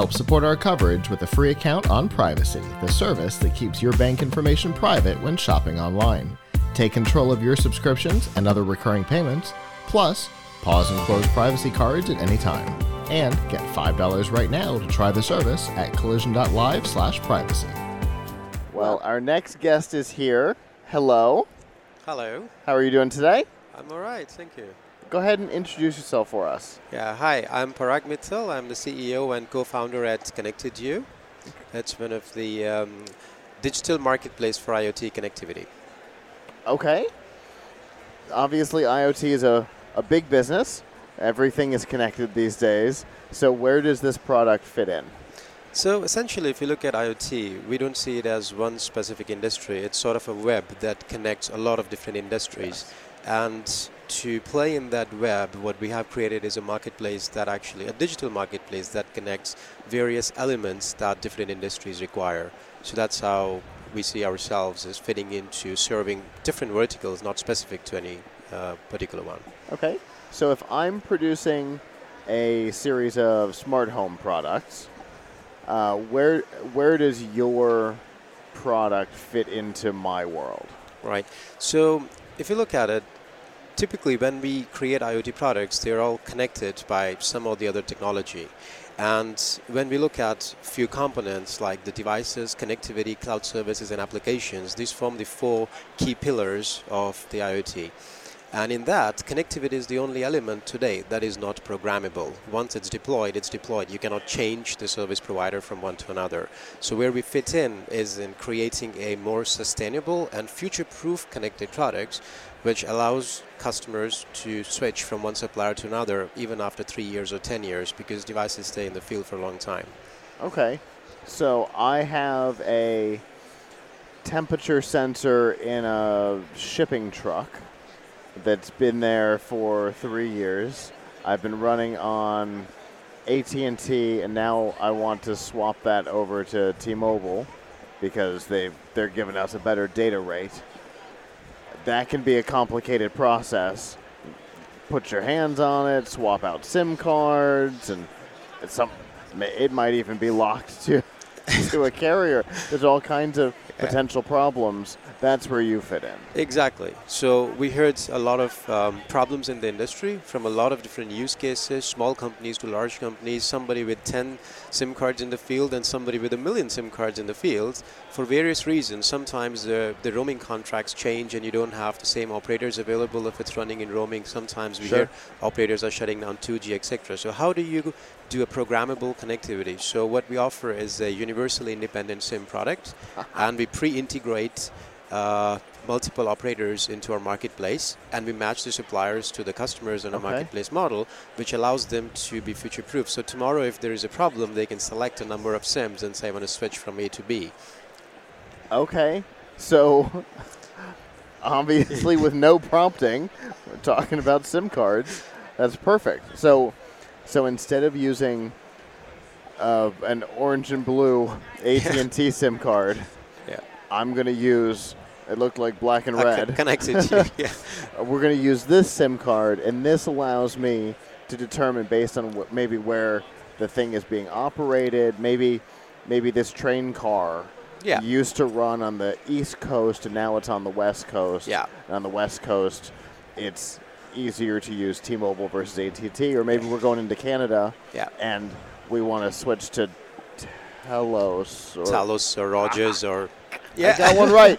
Help support our coverage with a free account on Privacy, the service that keeps your bank information private when shopping online. Take control of your subscriptions and other recurring payments, plus pause and close privacy cards at any time. And get $5 right now to try the service at collision.live/privacy. Well, our next guest is here. Hello. Hello. How are you doing today? I'm all right, thank you. Go ahead and introduce yourself for us. Yeah, hi, I'm Parag Mitzel. I'm the CEO and co-founder at ConnectedYou. That's one of the digital marketplace for IoT connectivity. Okay. Obviously, IoT is a big business. Everything is connected these days. So where does this product fit in? So essentially, if you look at IoT, we don't see it as one specific industry. It's sort of a web that connects a lot of different industries. Yes. And to play in that web, what we have created is a marketplace that actually, a digital marketplace that connects various elements that different industries require. So that's how we see ourselves as fitting into serving different verticals, not specific to any particular one. Okay, so if I'm producing a series of smart home products, where does your product fit into my world? Right, so if you look at it, typically, when we create IoT products, they're all connected by some or the other technology. And when we look at few components like the devices, connectivity, cloud services, and applications, these form the four key pillars of the IoT. And in that, connectivity is the only element today that is not programmable. Once it's deployed, it's deployed. You cannot change the service provider from one to another. So where we fit in is in creating a more sustainable and future-proof connected products, which allows customers to switch from one supplier to another even after 3 years or 10 years, because devices stay in the field for a long time. Okay, so I have a temperature sensor in a shipping truck that's been there for 3 years. I've been running on AT&T, and now I want to swap that over to T-Mobile because they're giving us a better data rate. That can be a complicated process. Put your hands on it, swap out SIM cards, and it might even be locked to a carrier. There's all kinds of potential problems. That's where you fit in. Exactly. So we heard a lot of problems in the industry from a lot of different use cases, small companies to large companies, somebody with 10 SIM cards in the field and somebody with 1 million SIM cards in the field for various reasons. Sometimes the roaming contracts change and you don't have the same operators available if it's running in roaming. Sometimes we hear operators are shutting down 2G, etc. So how do you do a programmable connectivity? So what we offer is a universally independent SIM product, and we pre-integrate multiple operators into our marketplace, and we match the suppliers to the customers on a marketplace model, which allows them to be future-proof. So tomorrow, if there is a problem, they can select a number of SIMs and say, I want to switch from A to B. Okay, so obviously with no prompting, we're talking about SIM cards. That's perfect. So instead of using an orange and blue AT&T SIM card, I'm going to use, it looked like black and red. Connected to you, yeah. We're going to use this SIM card, and this allows me to determine based on what, maybe where the thing is being operated. Maybe this train car used to run on the East Coast, and now it's on the West Coast. Yeah. And on the West Coast, it's easier to use T-Mobile versus AT&T, or maybe we're going into Canada, and we want to switch to TELUS or Rogers or... Yeah. I got one right.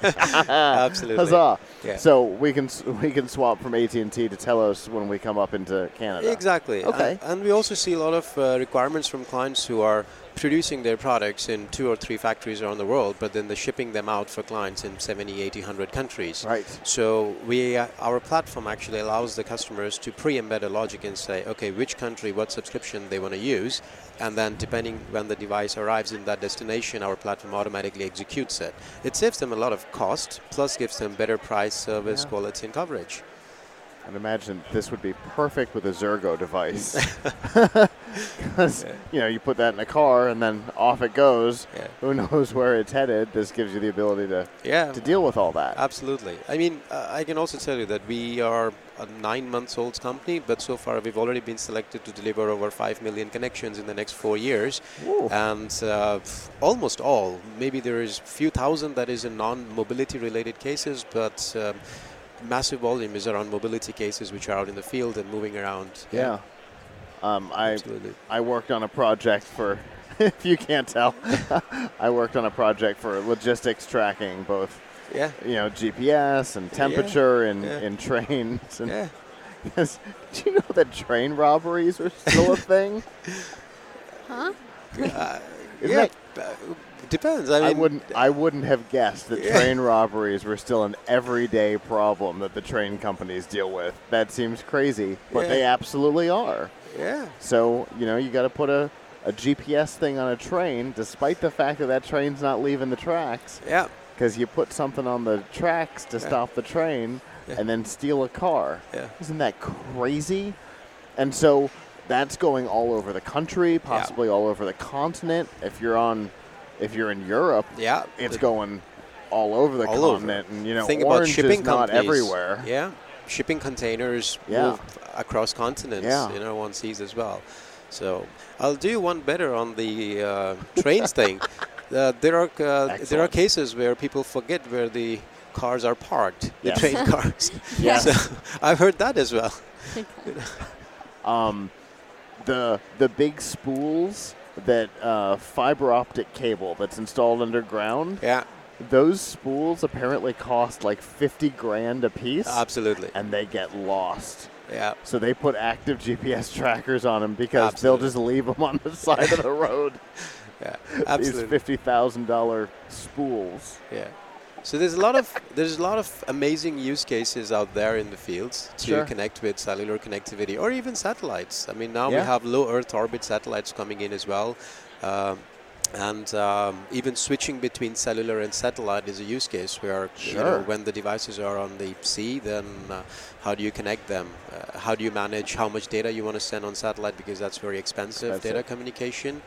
Absolutely. Huzzah. Yeah. So we can swap from AT&T to TELUS when we come up into Canada. Exactly. Okay. And we also see a lot of requirements from clients who are producing their products in 2 or 3 factories around the world, but then they're shipping them out for clients in 70, 80, 100 countries. Right. So our platform actually allows the customers to pre-embed a logic and say, okay, which country, what subscription they want to use, and then depending when the device arrives in that destination, our platform automatically executes it. It saves them a lot of cost, plus gives them better price, service, quality, and coverage. I'd imagine this would be perfect with a Xirgo device. Because, you know, you put that in a car and then off it goes. Yeah. Who knows where it's headed? This gives you the ability to deal with all that. Absolutely. I mean, I can also tell you that we are a 9-month-old company, but so far we've already been selected to deliver over 5 million connections in the next 4 years. Ooh. And almost all, maybe there is a few thousand that is in non-mobility related cases, but massive volume is around mobility cases which are out in the field and moving around. Yeah. I worked on a project for, if you can't tell, I worked on a project for logistics tracking, both GPS and temperature in trains. And do you know that train robberies are still a thing? Huh? Depends. I mean, I wouldn't have guessed that train robberies were still an everyday problem that the train companies deal with. That seems crazy, but they absolutely are. Yeah. So, you know, you got to put a GPS thing on a train, despite the fact that train's not leaving the tracks. Yeah. Because you put something on the tracks to stop the train and then steal a car. Yeah. Isn't that crazy? And so that's going all over the country, possibly all over the continent. If you're in Europe, it's going all over the continent. And, you know, orange is not everywhere. Yeah, shipping containers move across continents, you know, one sees as well. So I'll do one better on the trains thing. There are cases where people forget where the cars are parked, the train cars. So I've heard that as well. The big spools... that fiber optic cable that's installed underground, those spools apparently cost like $50,000 a piece. Absolutely. And they get lost. Yeah. So they put active GPS trackers on them because they'll just leave them on the side of the road. Yeah, absolutely. These $50,000 spools. Yeah. So there's a lot of amazing use cases out there in the fields to connect with cellular connectivity or even satellites. I mean, now we have low Earth orbit satellites coming in as well. And even switching between cellular and satellite is a use case where when the devices are on the sea, then how do you connect them? How do you manage how much data you want to send on satellite, because that's very expensive. Data communication.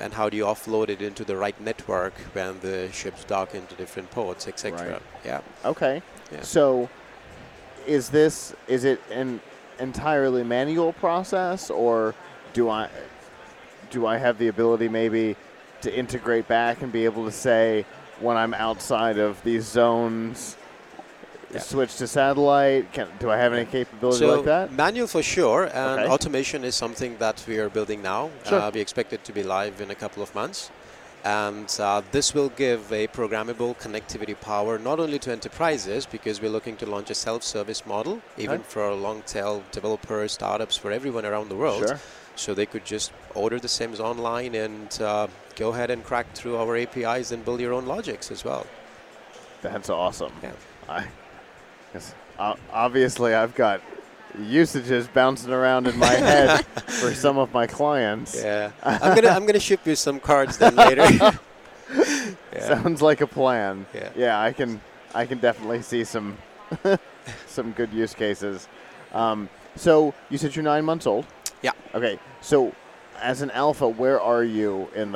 And how do you offload it into the right network when the ships dock into different ports, etc. Right. Yeah. Okay. Yeah. So, is it an entirely manual process, or do I have the ability maybe to integrate back and be able to say when I'm outside of these zones? Switch to satellite? Do I have any capability like that? Manual for sure, and automation is something that we are building now. We expect it to be live in a couple of months. And this will give a programmable connectivity power not only to enterprises, because we're looking to launch a self-service model, even for long-tail developers, startups, for everyone around the world. Sure. So they could just order the SIMs online and go ahead and crack through our APIs and build your own logics as well. That's awesome. Yeah. Obviously, I've got usages bouncing around in my head for some of my clients. Yeah, I'm gonna ship you some cards then later. Sounds like a plan. Yeah, I can definitely see some some good use cases. So you said you're 9 months old. Yeah. Okay. So as an alpha, where are you in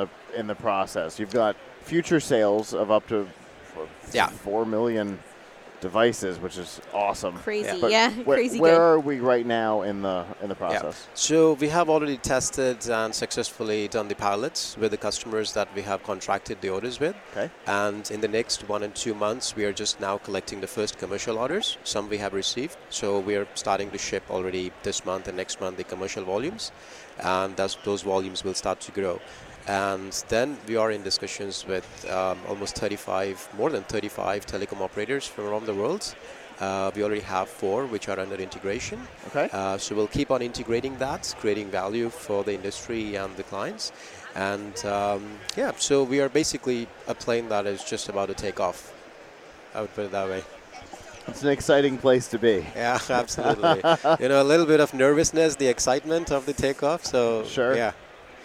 the process? You've got future sales of up to 4 million. Devices, which is awesome. Crazy, crazy. Where are we right now in the process? Yeah. So we have already tested and successfully done the pilots with the customers that we have contracted the orders with. Okay. And in the next 1 and 2 months, we are just now collecting the first commercial orders. Some we have received. So we are starting to ship already this month and next month the commercial volumes, and those volumes will start to grow. And then we are in discussions with more than 35 telecom operators from around the world. We already have 4 which are under integration. Okay. So we'll keep on integrating that, creating value for the industry and the clients. And so we are basically a plane that is just about to take off. I would put it that way. It's an exciting place to be. Yeah, absolutely. You know, a little bit of nervousness, the excitement of the takeoff. So yeah.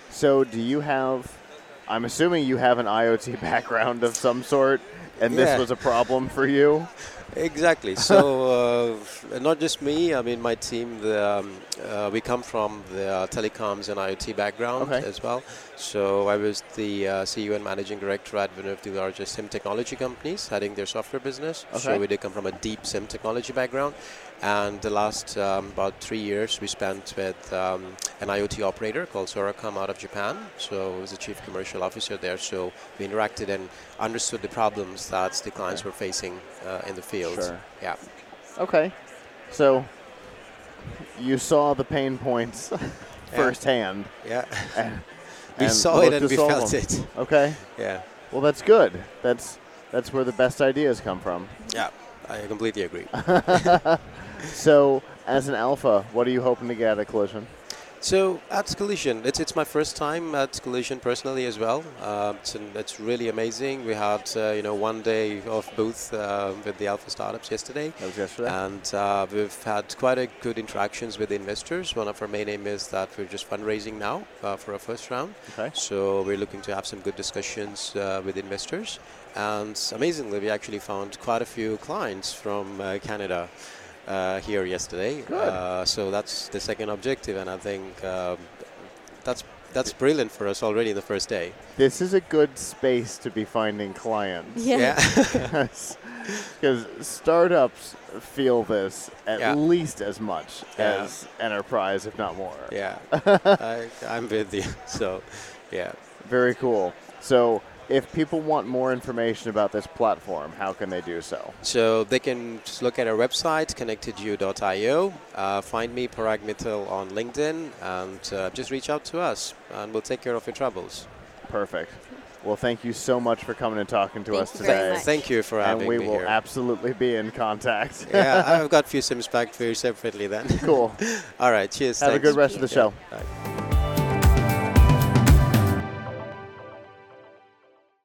So do you have, I'm assuming you have an IoT background of some sort. and this was a problem for you? Exactly. So not just me. I mean, my team, we come from the telecoms and IoT background as well. So I was the CEO and managing director at one of the largest SIM technology companies, heading their software business. So we did come from a deep SIM technology background. And the last about 3 years we spent with an IoT operator called Soracom out of Japan. So I was the chief commercial officer there. So we interacted and understood the problems that the clients were facing in the field. Yeah. Okay. So you saw the pain points firsthand. Yeah. We saw it and we felt it. Okay. Yeah. Well, that's good. That's where the best ideas come from. Yeah. I completely agree. So, as an alpha, what are you hoping to get at Collision? So, at Collision, it's my first time at Collision personally as well. It's really amazing. We had, 1 day of booth with the alpha startups yesterday. That was yesterday. And we've had quite a good interactions with the investors. One of our main aims is that we're just fundraising now for our first round. Okay. So, we're looking to have some good discussions with investors. And amazingly, we actually found quite a few clients from Canada here yesterday. So that's the second objective, and I think that's brilliant for us already the first day. This is a good space to be finding clients. Yeah. Because startups feel this at least as much as enterprise, if not more. Yeah, I'm with you. So, yeah. Very cool. So, if people want more information about this platform, how can they do so? So they can just look at our website, connectedyou.io. Find me, Parag Mitzel, on LinkedIn, and just reach out to us, and we'll take care of your troubles. Perfect. Well, thank you so much for coming and talking to us today. Thank you for having me here. And we will absolutely be in contact. Yeah, I've got a few sims back for you separately then. Cool. All right, cheers. Have a good rest of the show. Bye.